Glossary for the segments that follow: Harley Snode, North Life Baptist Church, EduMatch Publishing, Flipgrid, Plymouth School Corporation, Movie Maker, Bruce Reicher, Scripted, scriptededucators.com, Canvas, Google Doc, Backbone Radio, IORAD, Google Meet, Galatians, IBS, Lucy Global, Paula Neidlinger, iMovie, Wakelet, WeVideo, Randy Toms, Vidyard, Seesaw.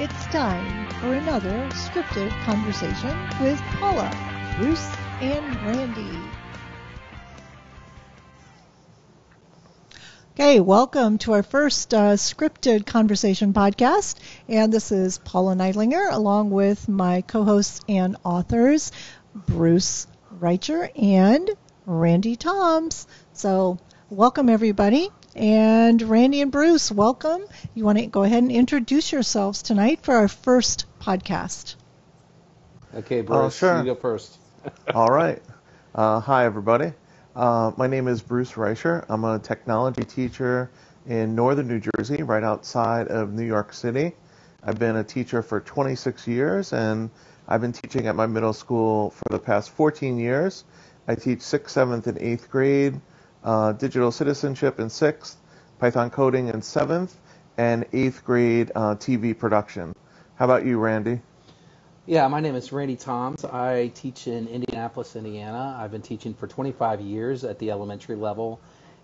It's time for another scripted conversation with Paula, Bruce, and Randy. Okay, welcome to our first scripted conversation podcast, and this is Paula Neidlinger along with my co-hosts and authors, Bruce Reicher and Randy Toms. So welcome everybody, and Randy and Bruce, welcome. You want to go ahead and introduce yourselves tonight for our first podcast. Okay, Bruce, sure. You go first. All right. Hi, everybody. My name is Bruce Reicher. I'm a technology teacher in northern New Jersey, right outside of New York City. I've been a teacher for 26 years, and I've been teaching at my middle school for the past 14 years. I teach 6th, 7th, and 8th grade, digital citizenship in 6th, Python coding in 7th, and 8th grade TV production. How about you, Randy? Yeah, my name is Randy Toms. I teach in Indianapolis, Indiana. I've been teaching for 25 years at the elementary level,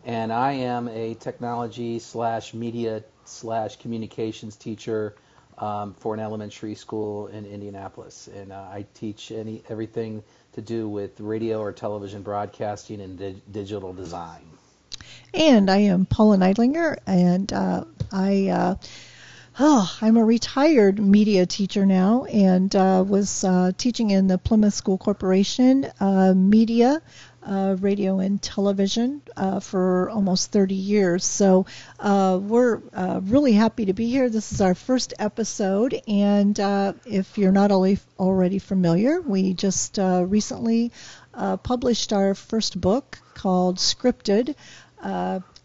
and I am a technology/media/communications teacher for an elementary school in Indianapolis. And I teach everything to do with radio or television broadcasting and digital design. And I am Paula Neidlinger, and I'm a retired media teacher now, and was teaching in the Plymouth School Corporation media, radio and television for almost 30 years. So we're really happy to be here. This is our first episode, and if you're not already familiar, we just recently published our first book called Scripted.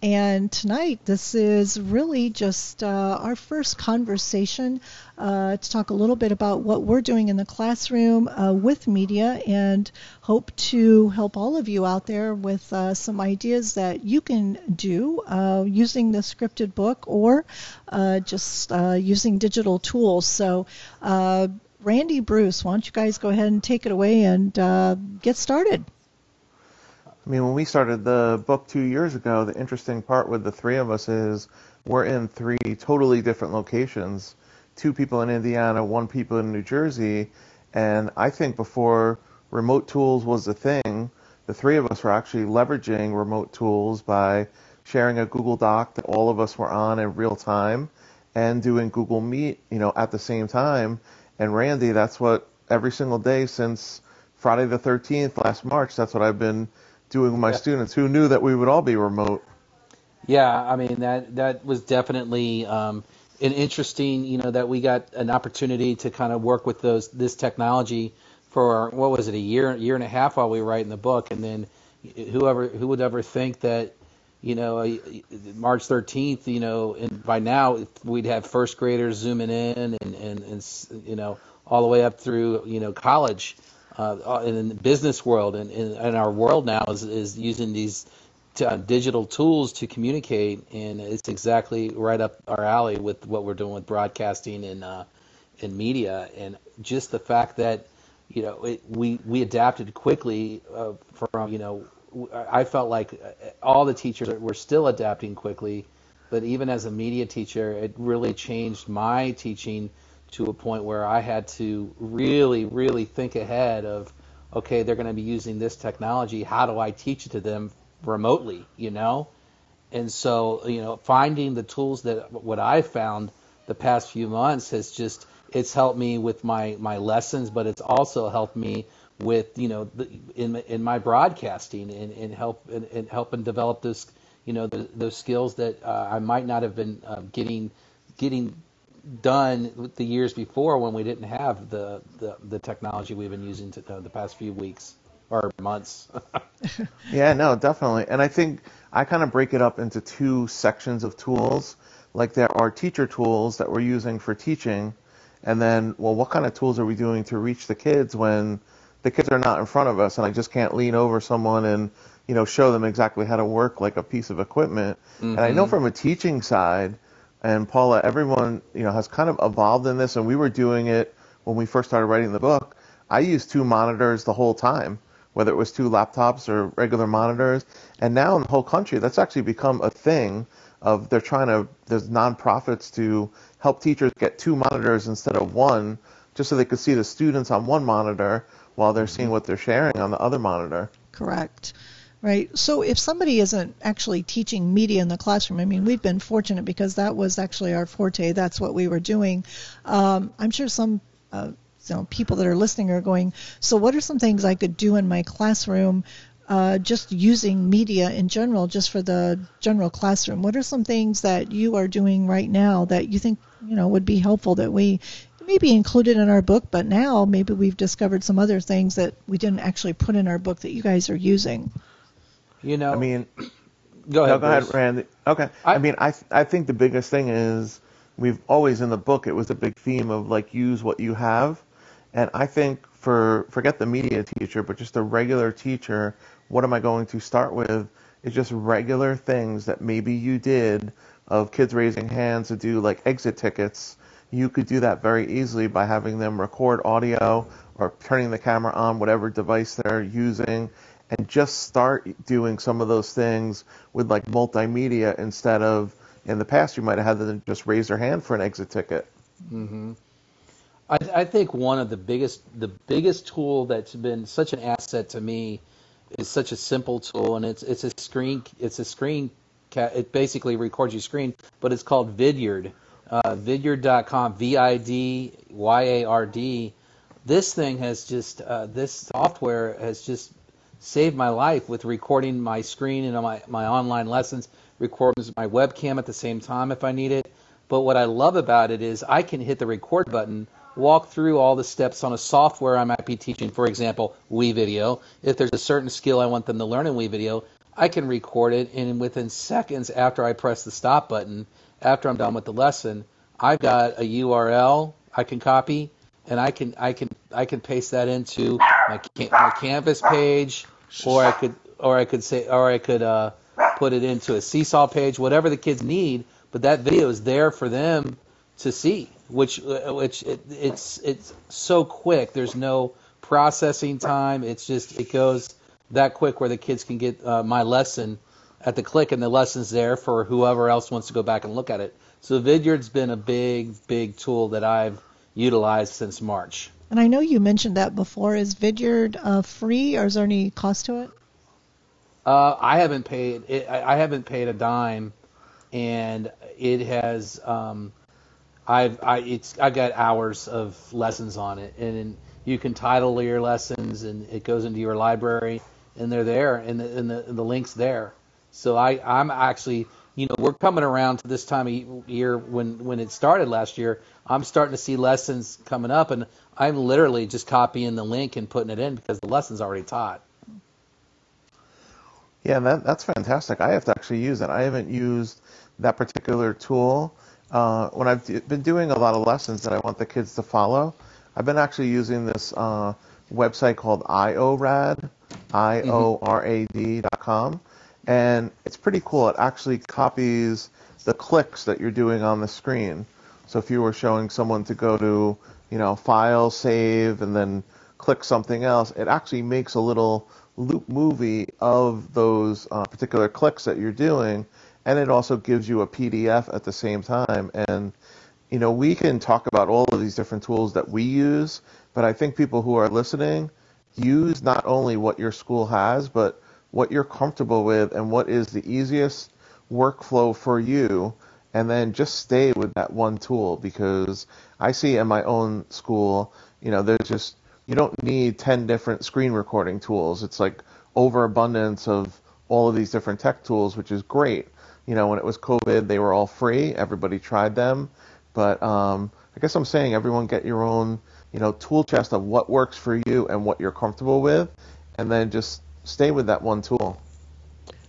And tonight, this is really just our first conversation to talk a little bit about what we're doing in the classroom with media, and hope to help all of you out there with some ideas that you can do using the scripted book or just using digital tools. So Randy, Bruce, why don't you guys go ahead and take it away and get started. I mean, when we started the book 2 years ago, the interesting part with the three of us is we're in three totally different locations, two people in Indiana, one people in New Jersey. And I think before remote tools was a thing, the three of us were actually leveraging remote tools by sharing a Google Doc that all of us were on in real time and doing Google Meet, you know, at the same time. And Randy, that's what every single day since Friday the 13th last March, that's what I've been doing with my students. Who knew that we would all be remote? Yeah, I mean, that was definitely an interesting, you know, that we got an opportunity to kind of work with this technology for, what was it, a year and a half while we were writing the book. And then who would ever think that, you know, March 13th, you know, and by now we'd have first graders zooming in and you know, all the way up through, you know, college. In the business world and our world now is using these digital tools to communicate, and it's exactly right up our alley with what we're doing with broadcasting and media, and just the fact that, you know, we adapted quickly from, you know, I felt like all the teachers were still adapting quickly, but even as a media teacher, it really changed my teaching to a point where I had to really, really think ahead of, okay, they're going to be using this technology. How do I teach it to them remotely, you know? And so, you know, finding the tools that what I found the past few months has just, it's helped me with my lessons, but it's also helped me with, you know, in my broadcasting and helping develop those, you know, those skills that I might not have been getting done with the years before when we didn't have the technology we've been using the past few weeks or months. Yeah, no, definitely. And I think I kind of break it up into two sections of tools. Like there are teacher tools that we're using for teaching, and then, well, what kind of tools are we doing to reach the kids when the kids are not in front of us and I just can't lean over someone and, you know, show them exactly how to work like a piece of equipment. Mm-hmm. And I know from a teaching side, and Paula, everyone, you know, has kind of evolved in this, and we were doing it when we first started writing the book. I used two monitors the whole time, whether it was two laptops or regular monitors. And now in the whole country, that's actually become a thing of they're trying to, there's nonprofits to help teachers get 2 monitors instead of 1, just so they could see the students on 1 monitor while they're seeing what they're sharing on the other monitor. Correct. Right. So if somebody isn't actually teaching media in the classroom, I mean, we've been fortunate because that was actually our forte. That's what we were doing. I'm sure some people that are listening are going, so what are some things I could do in my classroom just using media in general, just for the general classroom? What are some things that you are doing right now that you think, you know, would be helpful that we maybe included in our book, but now maybe we've discovered some other things that we didn't actually put in our book that you guys are using? You know, I mean, go ahead, Randy. Okay. I think the biggest thing is we've always in the book, it was a big theme of like use what you have. And I think forget the media teacher, but just a regular teacher, what am I going to start with is just regular things that maybe you did of kids raising hands to do like exit tickets. You could do that very easily by having them record audio or turning the camera on whatever device they're using and just start doing some of those things with like multimedia instead of in the past you might have had them just raise their hand for an exit ticket. Mm-hmm. I think one of the biggest tool that's been such an asset to me is such a simple tool, and it's a screen. It basically records your screen, but it's called Vidyard. Vidyard.com, Vidyard. This thing has just this software has just saved my life with recording my screen and my online lessons, records my webcam at the same time if I need it. But what I love about it is I can hit the record button, walk through all the steps on a software I might be teaching. For example, WeVideo. If there's a certain skill I want them to learn in WeVideo, I can record it, and within seconds after I press the stop button, after I'm done with the lesson, I've got a URL I can copy, and I can paste that into my Canvas page, or I could put it into a Seesaw page, whatever the kids need. But that video is there for them to see, which it's so quick. There's no processing time. It's just it goes that quick where the kids can get my lesson at the click, and the lesson's there for whoever else wants to go back and look at it. So Vidyard's been a big tool that I've utilized since March. And I know you mentioned that before. Is Vidyard free, or is there any cost to it? I haven't paid a dime, and it has. I've got hours of lessons on it, and you can title your lessons, and it goes into your library, and they're there, and the link's there. So I'm actually, you know, we're coming around to this time of year when it started last year. I'm starting to see lessons coming up, and I'm literally just copying the link and putting it in because the lesson's already taught. Yeah, that's fantastic. I have to actually use it. I haven't used that particular tool. When I've been doing a lot of lessons that I want the kids to follow, I've been actually using this website called IORAD, IORAD.com. And it's pretty cool. It actually copies the clicks that you're doing on the screen. So if you were showing someone to go to, you know, file, save, and then click something else, it actually makes a little loop movie of those particular clicks that you're doing. And it also gives you a PDF at the same time. And, you know, we can talk about all of these different tools that we use, but I think people who are listening use not only what your school has, but what you're comfortable with and what is the easiest workflow for you, and then just stay with that one tool, because I see in my own school, you know, there's just, you don't need 10 different screen recording tools. It's like overabundance of all of these different tech tools, which is great. You know, when it was COVID, they were all free. Everybody tried them. But I guess I'm saying everyone get your own, you know, tool chest of what works for you and what you're comfortable with, and then just stay with that one tool.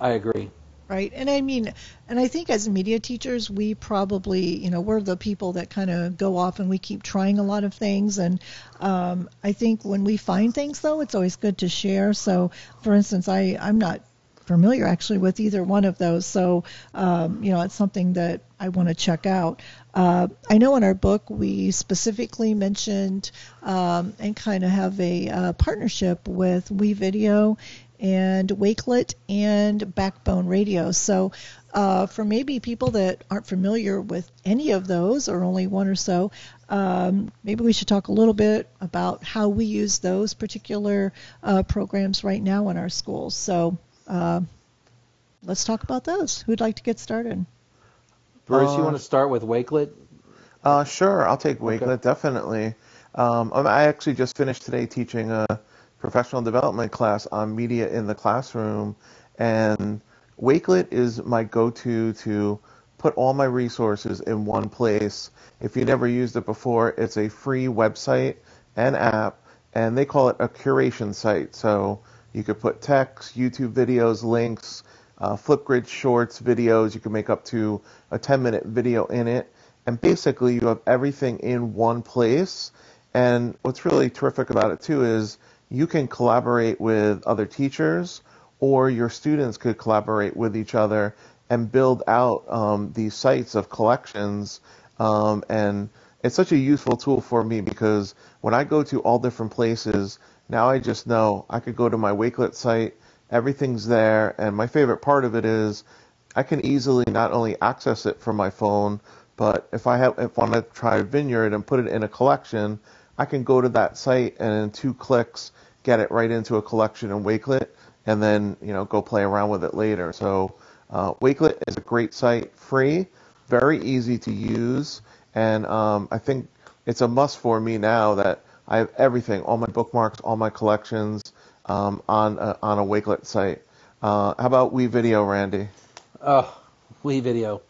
I agree. Right. And I mean, and I think as media teachers, we probably, you know, we're the people that kind of go off and we keep trying a lot of things. And I think when we find things, though, it's always good to share. So, for instance, I'm not familiar actually with either one of those. So, you know, it's something that I want to check out. I know in our book we specifically mentioned and kind of have a partnership with WeVideo, and Wakelet and Backbone Radio. So for maybe people that aren't familiar with any of those or only one or so, maybe we should talk a little bit about how we use those particular programs right now in our schools. So let's talk about those. Who'd like to get started? Bruce, you want to start with Wakelet? Sure, I'll take Wakelet, okay. Definitely. I actually just finished today teaching a professional development class on media in the classroom, and Wakelet is my go-to to put all my resources in one place. If you never used it before, it's a free website and app, and they call it a curation site. So you could put text, YouTube videos, links, Flipgrid shorts, videos. You can make up to a 10-minute video in it, and basically you have everything in one place. And what's really terrific about it too is you can collaborate with other teachers, or your students could collaborate with each other and build out these sites of collections. And it's such a useful tool for me because when I go to all different places, now I just know I could go to my Wakelet site, everything's there, and my favorite part of it is I can easily not only access it from my phone, but if I want to try Vidyard and put it in a collection, I can go to that site and in 2 clicks get it right into a collection in Wakelet, and then go play around with it later. So Wakelet is a great site, free, very easy to use, and I think it's a must for me now that I have everything, all my bookmarks, all my collections on a Wakelet site. How about WeVideo, Randy? Oh, WeVideo.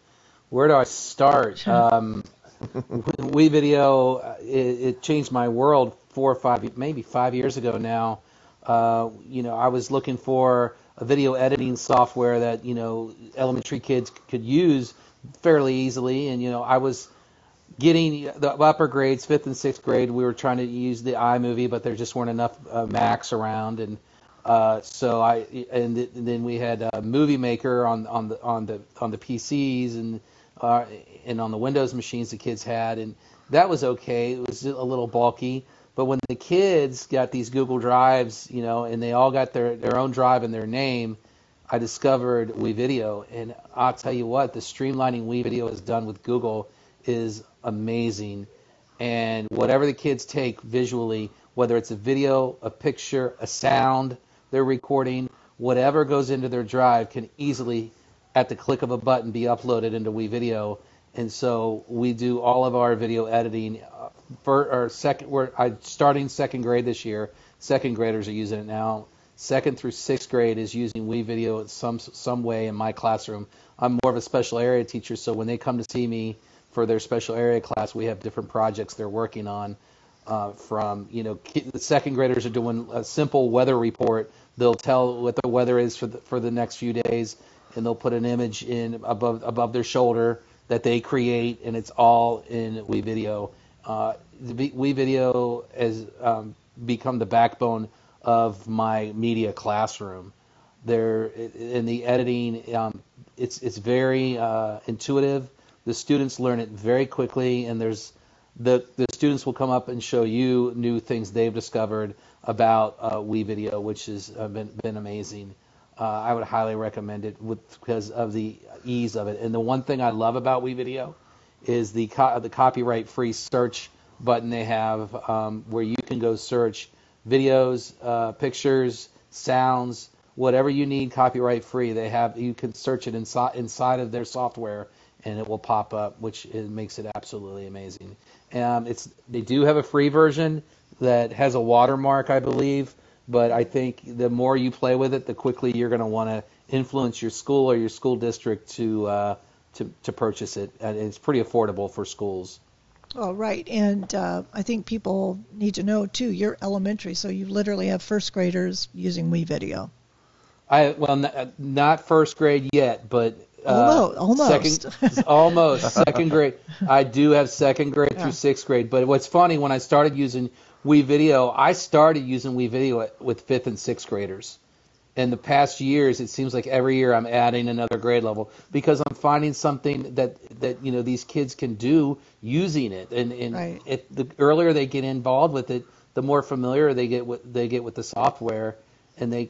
Where do I start? WeVideo, it changed my world 5 years ago now. I was looking for a video editing software that, elementary kids could use fairly easily. And, I was getting the upper grades, 5th and 6th grade. We were trying to use the iMovie, but there just weren't enough Macs around. And then we had Movie Maker on the PCs and on the Windows machines the kids had. And that was okay. It was a little bulky. But when the kids got these Google Drives, and they all got their own drive in their name, I discovered WeVideo. And I'll tell you what, the streamlining WeVideo has done with Google is amazing. And whatever the kids take visually, whether it's a video, a picture, a sound they're recording, whatever goes into their drive can easily, at the click of a button, be uploaded into WeVideo. And so we do all of our video editing. We're starting 2nd grade this year. 2nd graders are using it now. 2nd through 6th grade is using WeVideo in some way in my classroom. I'm more of a special area teacher, so when they come to see me for their special area class, we have different projects they're working on. The 2nd graders are doing a simple weather report. They'll tell what the weather is for the next few days, and they'll put an image in above their shoulder that they create, and it's all in WeVideo. WeVideo has become the backbone of my media classroom. There in the editing, it's very intuitive. The students learn it very quickly, and there's the students will come up and show you new things they've discovered about WeVideo, which has been amazing. I would highly recommend it because of the ease of it. And the one thing I love about WeVideo is the copyright-free search button they have, where you can go search videos, pictures, sounds, whatever you need copyright-free. They have you can search it inside of their software, and it will pop up, which makes it absolutely amazing. They do have a free version that has a watermark, I believe, but I think the more you play with it, the quickly you're going to want to influence your school or your school district to purchase it, and it's pretty affordable for schools. All right, and I think people need to know too. You're elementary, so you literally have 1st graders using WeVideo. Not 1st grade yet, but almost. Almost 2nd grade. I do have 2nd grade through 6th grade. But what's funny, when I started using WeVideo, with 5th and 6th graders. In the past years, it seems like every year I'm adding another grade level because I'm finding something that these kids can do using it. And right. The earlier they get involved with it, the more familiar they get with the software, and they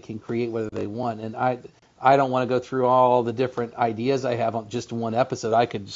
can create whatever they want. And I don't want to go through all the different ideas I have on just one episode. I could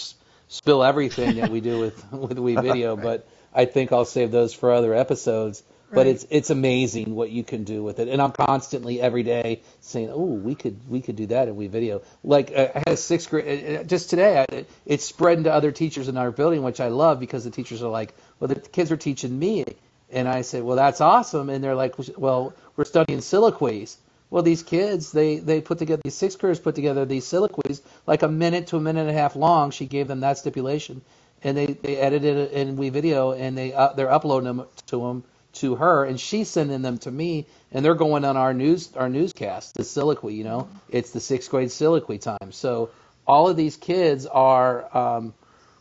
spill everything that we do with WeVideo, right. But I think I'll save those for other episodes. Right. But it's amazing what you can do with it, and I'm constantly every day saying, "Oh, we could do that in WeVideo." Like I had a sixth grade just today. It's spreading to other teachers in our building, which I love because the teachers are like, "Well, the kids are teaching me," and I said, "Well, that's awesome." And they're like, "Well, we're studying soliloquies." Well, these kids they put together these sixth graders put together these soliloquies like a minute to a minute and a half long. She gave them that stipulation, and they edited it in WeVideo, and they're uploading them to them. To her, and she's sending them to me, and they're going on our newscast, the soliloquy. You know, it's the sixth grade soliloquy time. So all of these kids are,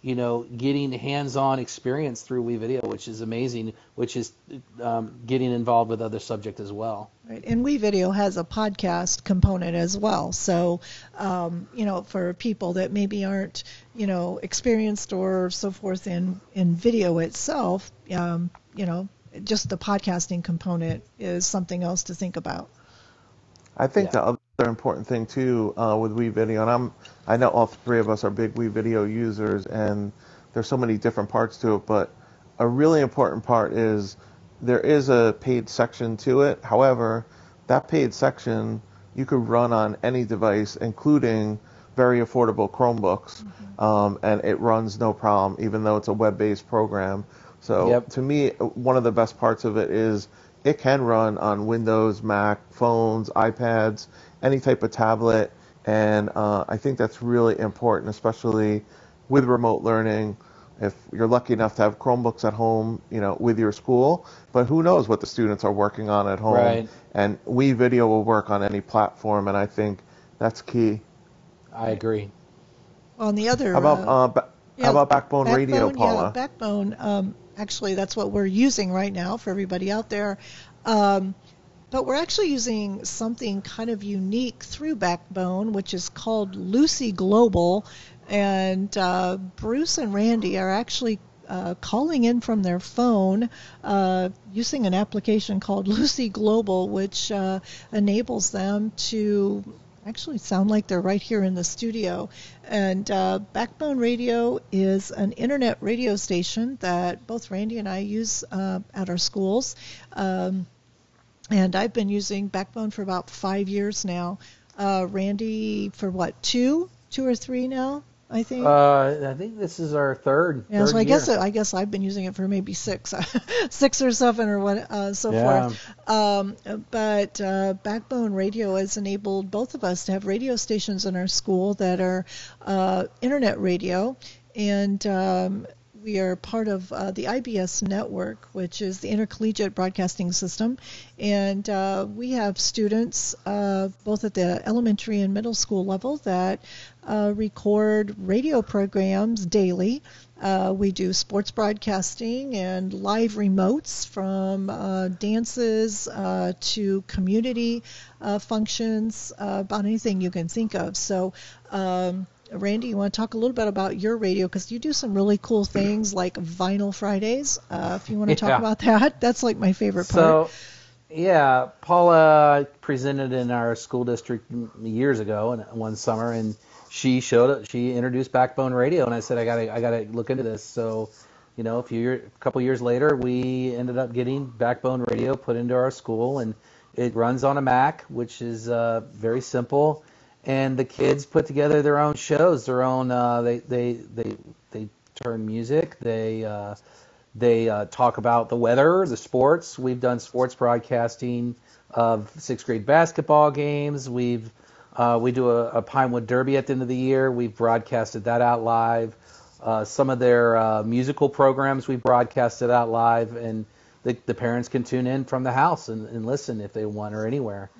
getting hands-on experience through WeVideo, which is amazing. Which is getting involved with other subject as well. Right, and WeVideo has a podcast component as well. So, for people that maybe aren't, experienced or so forth in video itself, Just the podcasting component is something else to think about. I think the other important thing too with WeVideo, and I know all three of us are big WeVideo users, and there's so many different parts to it, but a really important part is there is a paid section to it. However, that paid section you could run on any device, including very affordable Chromebooks, and it runs no problem, even though it's a web-based program. So to me, one of the best parts of it is it can run on Windows, Mac, phones, iPads, any type of tablet. And I think that's really important, especially with remote learning. If you're lucky enough to have Chromebooks at home, with your school, but who knows what the students are working on at home. Right. And WeVideo will work on any platform, and I think that's key. I agree. Well, and the other... How about Backbone Radio, Paula? Yeah, Backbone... Actually, that's what we're using right now for everybody out there. But we're actually using something kind of unique through Backbone, which is called Lucy Global. And Bruce and Randy are actually calling in from their phone using an application called Lucy Global, which enables them to actually sound like they're right here in the studio. And Backbone Radio is an internet radio station that both Randy and I use at our schools. And I've been using Backbone for about 5 years now. Randy, for what, two or three now, I think? I think this is our third year. Yeah, so I guess I've been using it for maybe six or seven or what, forth. But Backbone Radio has enabled both of us to have radio stations in our school that are internet radio, and we are part of the IBS network, which is the Intercollegiate Broadcasting System, and we have students both at the elementary and middle school level that record radio programs daily. We do sports broadcasting and live remotes from dances to community functions, about anything you can think of. So Randy, you want to talk a little bit about your radio, because you do some really cool things like Vinyl Fridays. If you want to talk about that, that's like my favorite part. So, Paula presented in our school district years ago, and one summer, and she introduced Backbone Radio, and I said I gotta look into this. So, a couple years later, we ended up getting Backbone Radio put into our school, and it runs on a Mac, which is very simple. And the kids put together their own shows, their own. They turn music. They talk about the weather, the sports. We've done sports broadcasting of sixth grade basketball games. We do a Pinewood Derby at the end of the year. We've broadcasted that out live. Some of their musical programs we broadcasted out live, and the parents can tune in from the house and listen if they want, or anywhere.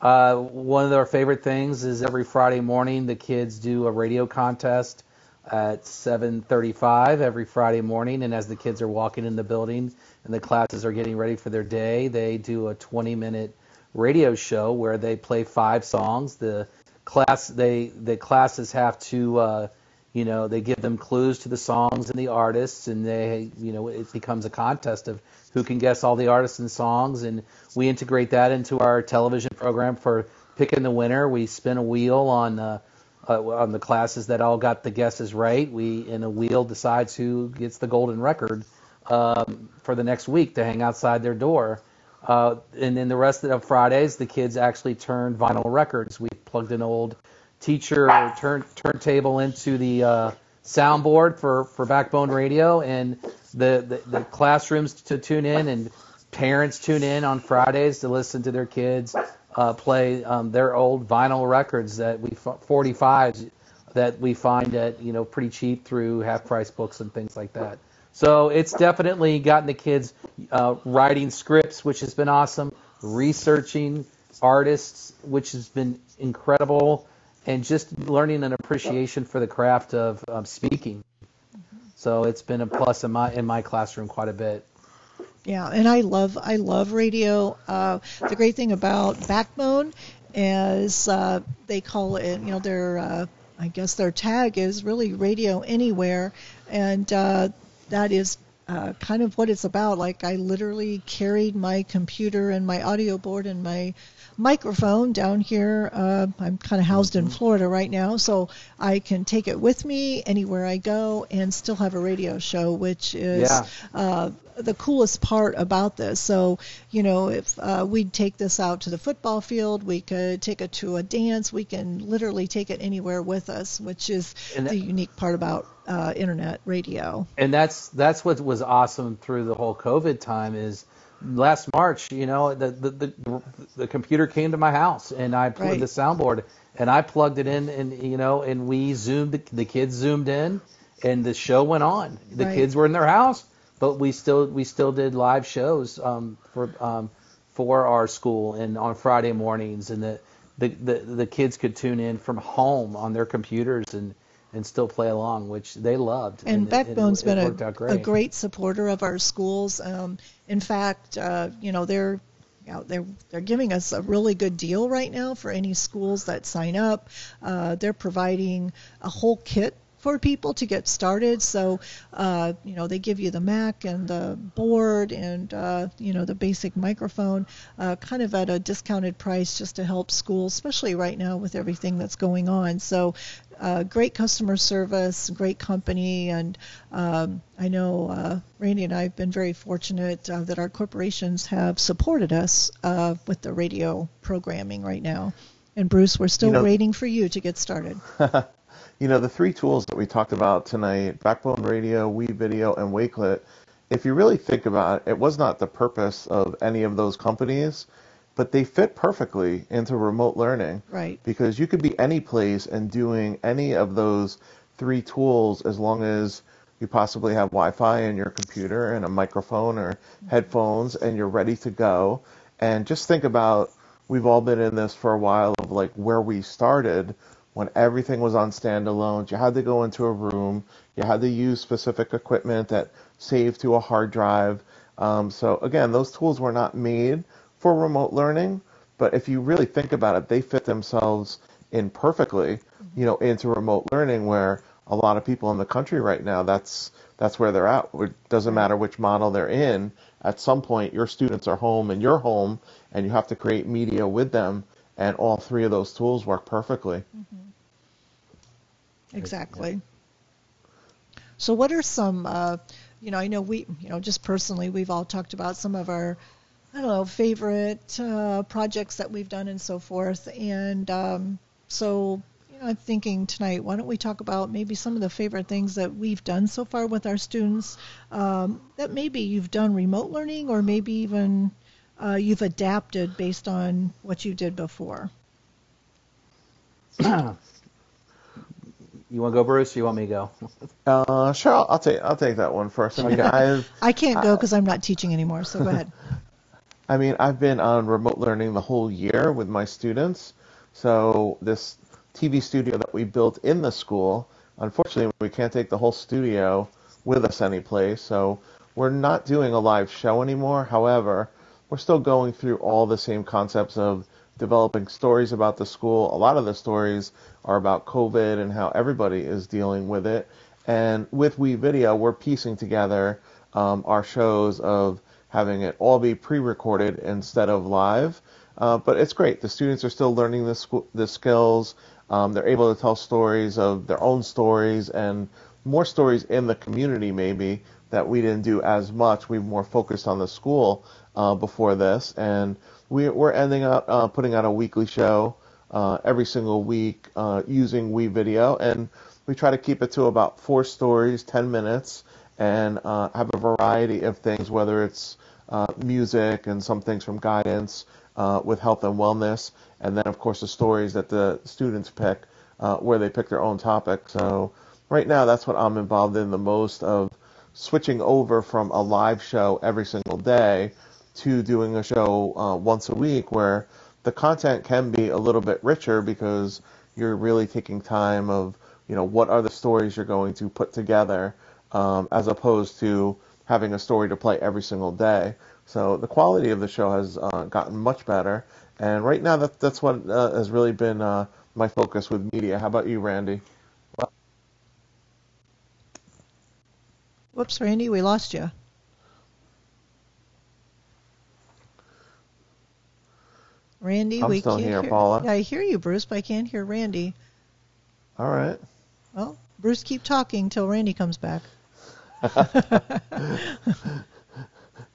One of our favorite things is every Friday morning the kids do a radio contest at 7:35 every Friday morning, and as the kids are walking in the building and the classes are getting ready for their day, they do a 20-minute radio show where they play 5 songs. The classes have to You know, they give them clues to the songs and the artists, and they, you know, it becomes a contest of who can guess all the artists and songs. And we integrate that into our television program for picking the winner. We spin a wheel on the classes that all got the guesses right. We, in a wheel, decides who gets the golden record for the next week to hang outside their door. And then the rest of Fridays, the kids actually turned vinyl records. We plugged an old teacher turntable into the soundboard for Backbone Radio, and the classrooms to tune in, and parents tune in on Fridays to listen to their kids play their old vinyl records that we 45s that we find at, you know, pretty cheap through half price books and things like that. So it's definitely gotten the kids writing scripts, which has been awesome, researching artists, which has been incredible, and just learning an appreciation for the craft of speaking. So it's been a plus in my classroom quite a bit. Yeah, and I love radio. The great thing about Backbone is they call it, you know, their I guess their tag is really radio anywhere, and that is kind of what it's about. Like, I literally carried my computer and my audio board and my microphone down here. I'm kind of housed in Florida right now, so I can take it with me anywhere I go and still have a radio show, which is the coolest part about this. So, you know, if we'd take this out to the football field, we could take it to a dance, we can literally take it anywhere with us, which is the unique part about internet radio. And that's what was awesome through the whole COVID time is, last March, you know, the computer came to my house, and I plugged the soundboard, and I plugged it in, and, you know, and we zoomed, the kids zoomed in, and the show went on. The kids were in their house, but we still did live shows for our school, and on Friday mornings, and the kids could tune in from home on their computers and still play along, which they loved. And Backbone's been a great supporter of our schools. In fact, you know, they're giving us a really good deal right now for any schools that sign up. They're providing a whole kit for people to get started. So, you know, they give you the Mac and the board and, you know, the basic microphone kind of at a discounted price just to help schools, especially right now with everything that's going on. So great customer service, great company, and I know Randy and I have been very fortunate that our corporations have supported us with the radio programming right now. And Bruce, we're still waiting for you to get started. You know, the three tools that we talked about tonight, Backbone Radio, WeVideo, and Wakelet, if you really think about it, it was not the purpose of any of those companies, but they fit perfectly into remote learning. Right. Because you could be any place and doing any of those three tools as long as you possibly have Wi-Fi in your computer and a microphone or headphones, and you're ready to go. And just think about, we've all been in this for a while, of like where we started when everything was on standalone. You had to go into a room, you had to use specific equipment that saved to a hard drive. So again, those tools were not made for remote learning, but if you really think about it, they fit themselves in perfectly, you know, into remote learning, where a lot of people in the country right now, that's where they're at. It doesn't matter which model they're in. At some point, your students are home and you're home, and you have to create media with them, and all three of those tools work perfectly. Exactly. So what are some, you know, I know we, you know, just personally, we've all talked about some of our, I don't know, favorite projects that we've done and so forth. And so, you know, I'm thinking tonight, why don't we talk about maybe some of the favorite things that we've done so far with our students that maybe you've done remote learning, or maybe even you've adapted based on what you did before. You want to go, Bruce, or you want me to go? Sure, I'll take that one first. I mean, I can't go because I'm not teaching anymore, so go ahead. I mean, I've been on remote learning the whole year with my students. So this TV studio that we built in the school, unfortunately, we can't take the whole studio with us anyplace. So we're not doing a live show anymore. However, we're still going through all the same concepts of developing stories about the school. A lot of the stories are about COVID and how everybody is dealing with it. And with WeVideo, we're piecing together our shows of having it all be pre-recorded instead of live. But it's great. The students are still learning the skills. They're able to tell stories of their own stories and more stories in the community maybe that we didn't do as much. We've more focused on the school before this. And we're ending up putting out a weekly show every single week using WeVideo. And we try to keep it to about 4 stories, 10 minutes, and have a variety of things, whether it's music and some things from guidance with health and wellness. And then, of course, the stories that the students pick where they pick their own topic. So right now, that's what I'm involved in the most, of switching over from a live show every single day to doing a show once a week, where the content can be a little bit richer because you're really taking time of, you know, what are the stories you're going to put together as opposed to having a story to play every single day. So the quality of the show has gotten much better. And right now, that's what has really been my focus with media. How about you, Randy? Whoops, Randy, we lost you. Randy, I'm still here, Paula. I hear you, Bruce, but I can't hear Randy. All right. Well, Bruce, keep talking till Randy comes back.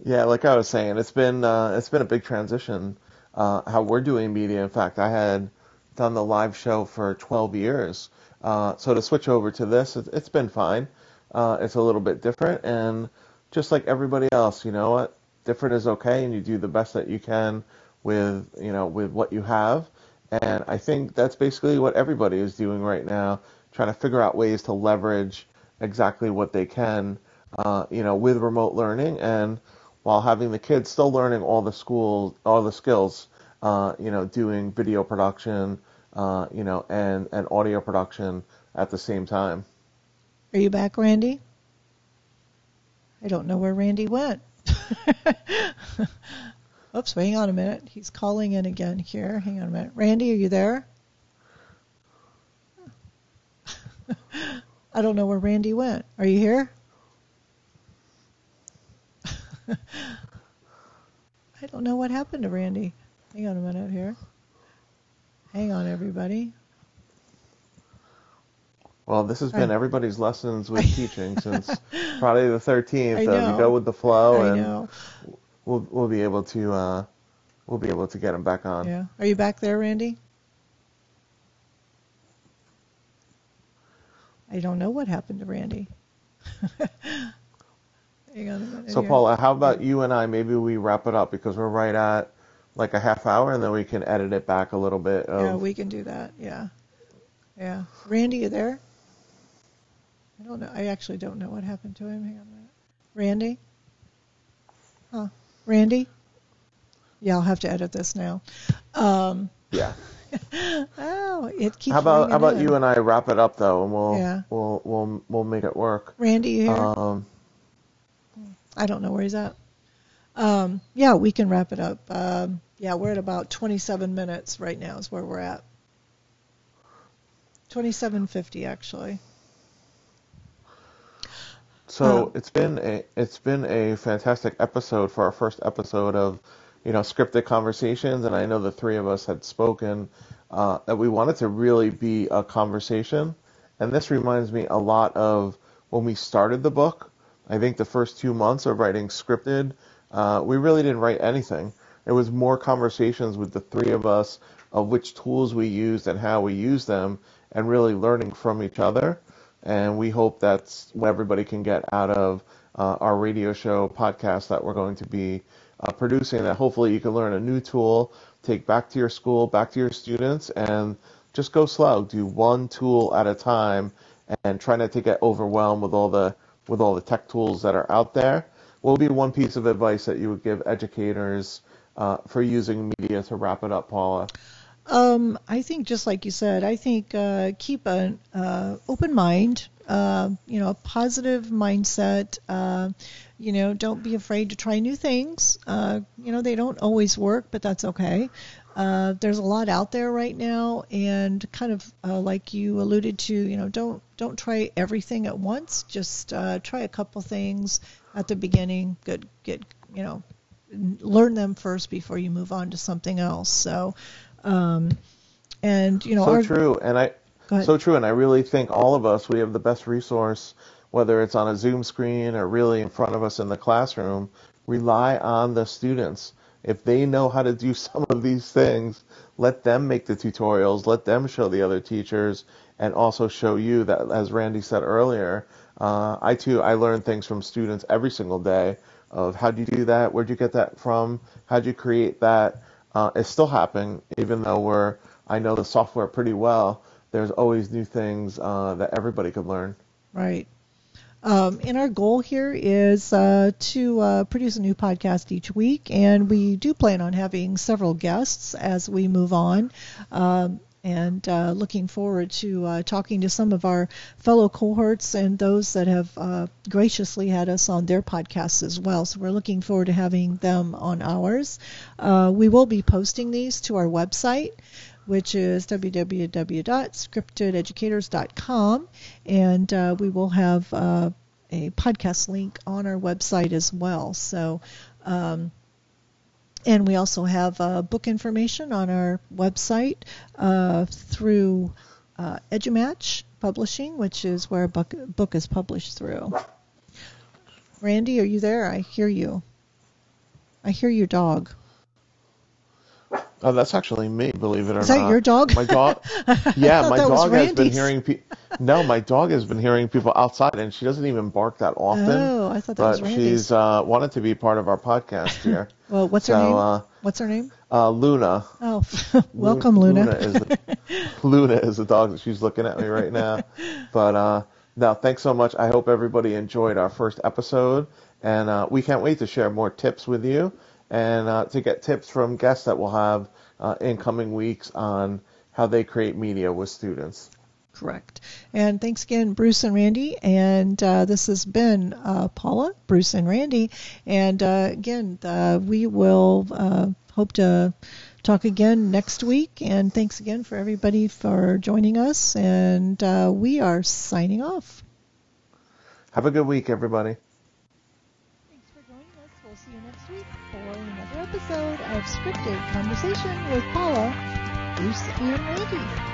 Yeah, like I was saying, it's been a big transition. How we're doing media. In fact, I had done the live show for 12 years. So to switch over to this, it's been fine. It's a little bit different. And just like everybody else, you know what? Different is okay. And you do the best that you can with, you know, with what you have. And I think that's basically what everybody is doing right now, trying to figure out ways to leverage exactly what they can, you know, with remote learning. And while having the kids still learning all the skills, you know, doing video production, you know, and audio production at the same time. Are you back, Randy? I don't know where Randy went. Oops, hang on a minute. He's calling in again here. Hang on a minute. Randy, are you there? I don't know where Randy went. Are you here? I don't know what happened to Randy. Hang on a minute here. Hang on, everybody. Well, this has been everybody's lessons with teaching since Friday the 13th. We go with the flow, and we'll be able to get him back on. Yeah. Are you back there, Randy? I don't know what happened to Randy. Hang on a minute. So, Paula, how about you and I? Maybe we wrap it up because we're right at like a half hour, and then we can edit it back a little bit. Yeah, we can do that. Yeah. Randy, you there? I don't know. I actually don't know what happened to him. Hang on a minute. Randy? Huh? Randy? Yeah, I'll have to edit this now. Yeah. Oh, it keeps. How about you and I wrap it up though, and we'll make it work. Randy, you here? I don't know where he's at. Yeah, we can wrap it up. Yeah, we're at about 27 minutes right now is where we're at. 27:50 actually. So it's been a fantastic episode for our first episode of, you know, Scripted Conversations, and I know the three of us had spoken that we wanted to really be a conversation, and this reminds me a lot of when we started the book. I think the first 2 months of writing Scripted, we really didn't write anything. It was more conversations with the three of us of which tools we used and how we used them, and really learning from each other. And we hope that's what everybody can get out of our radio show podcast that we're going to be producing, that hopefully you can learn a new tool, take back to your school, back to your students, and just go slow. Do one tool at a time and try not to get overwhelmed with all the tech tools that are out there. What would be one piece of advice that you would give educators for using media to wrap it up, Paula? I think just like you said, I think keep an open mind, you know, a positive mindset. You know, don't be afraid to try new things. You know, they don't always work, but that's okay. There's a lot out there right now, and kind of like you alluded to, you know, don't try everything at once. Just try a couple things at the beginning. Good, you know, learn them first before you move on to something else. So, and you know, so true. And I really think all of us, we have the best resource, whether it's on a Zoom screen or really in front of us in the classroom. Rely on the students. If they know how to do some of these things, let them make the tutorials, let them show the other teachers, and also show you that, as Randy said earlier, I learn things from students every single day of how do you do that, where'd you get that from, how'd you create that. It's still happening, even though I know the software pretty well, there's always new things that everybody could learn. Right. And our goal here is to produce a new podcast each week, and we do plan on having several guests as we move on, and looking forward to talking to some of our fellow cohorts and those that have graciously had us on their podcasts as well. So we're looking forward to having them on ours. We will be posting these to our website, which is www.scriptededucators.com, and we will have a podcast link on our website as well. So, and we also have book information on our website through EduMatch Publishing, which is where a book is published through. Randy, are you there? I hear you. I hear your dog. Oh, that's actually me, believe it or not. Is that your dog? My dog. Yeah, my dog has been hearing people. No, my dog has been hearing people outside, and she doesn't even bark that often. Oh, I thought that was Randy's. But she's wanted to be part of our podcast here. Well, what's her name? Luna. Oh, welcome, Luna. Luna is the dog that she's looking at me right now. But no, thanks so much. I hope everybody enjoyed our first episode, and we can't wait to share more tips with you. And to get tips from guests that we'll have in coming weeks on how they create media with students. Correct. And thanks again, Bruce and Randy. And this has been Paula, Bruce, and Randy. And again, we will hope to talk again next week. And thanks again for everybody for joining us. And we are signing off. Have a good week, everybody. Episode of Scripted Conversation with Paula, Bruce, and Randy.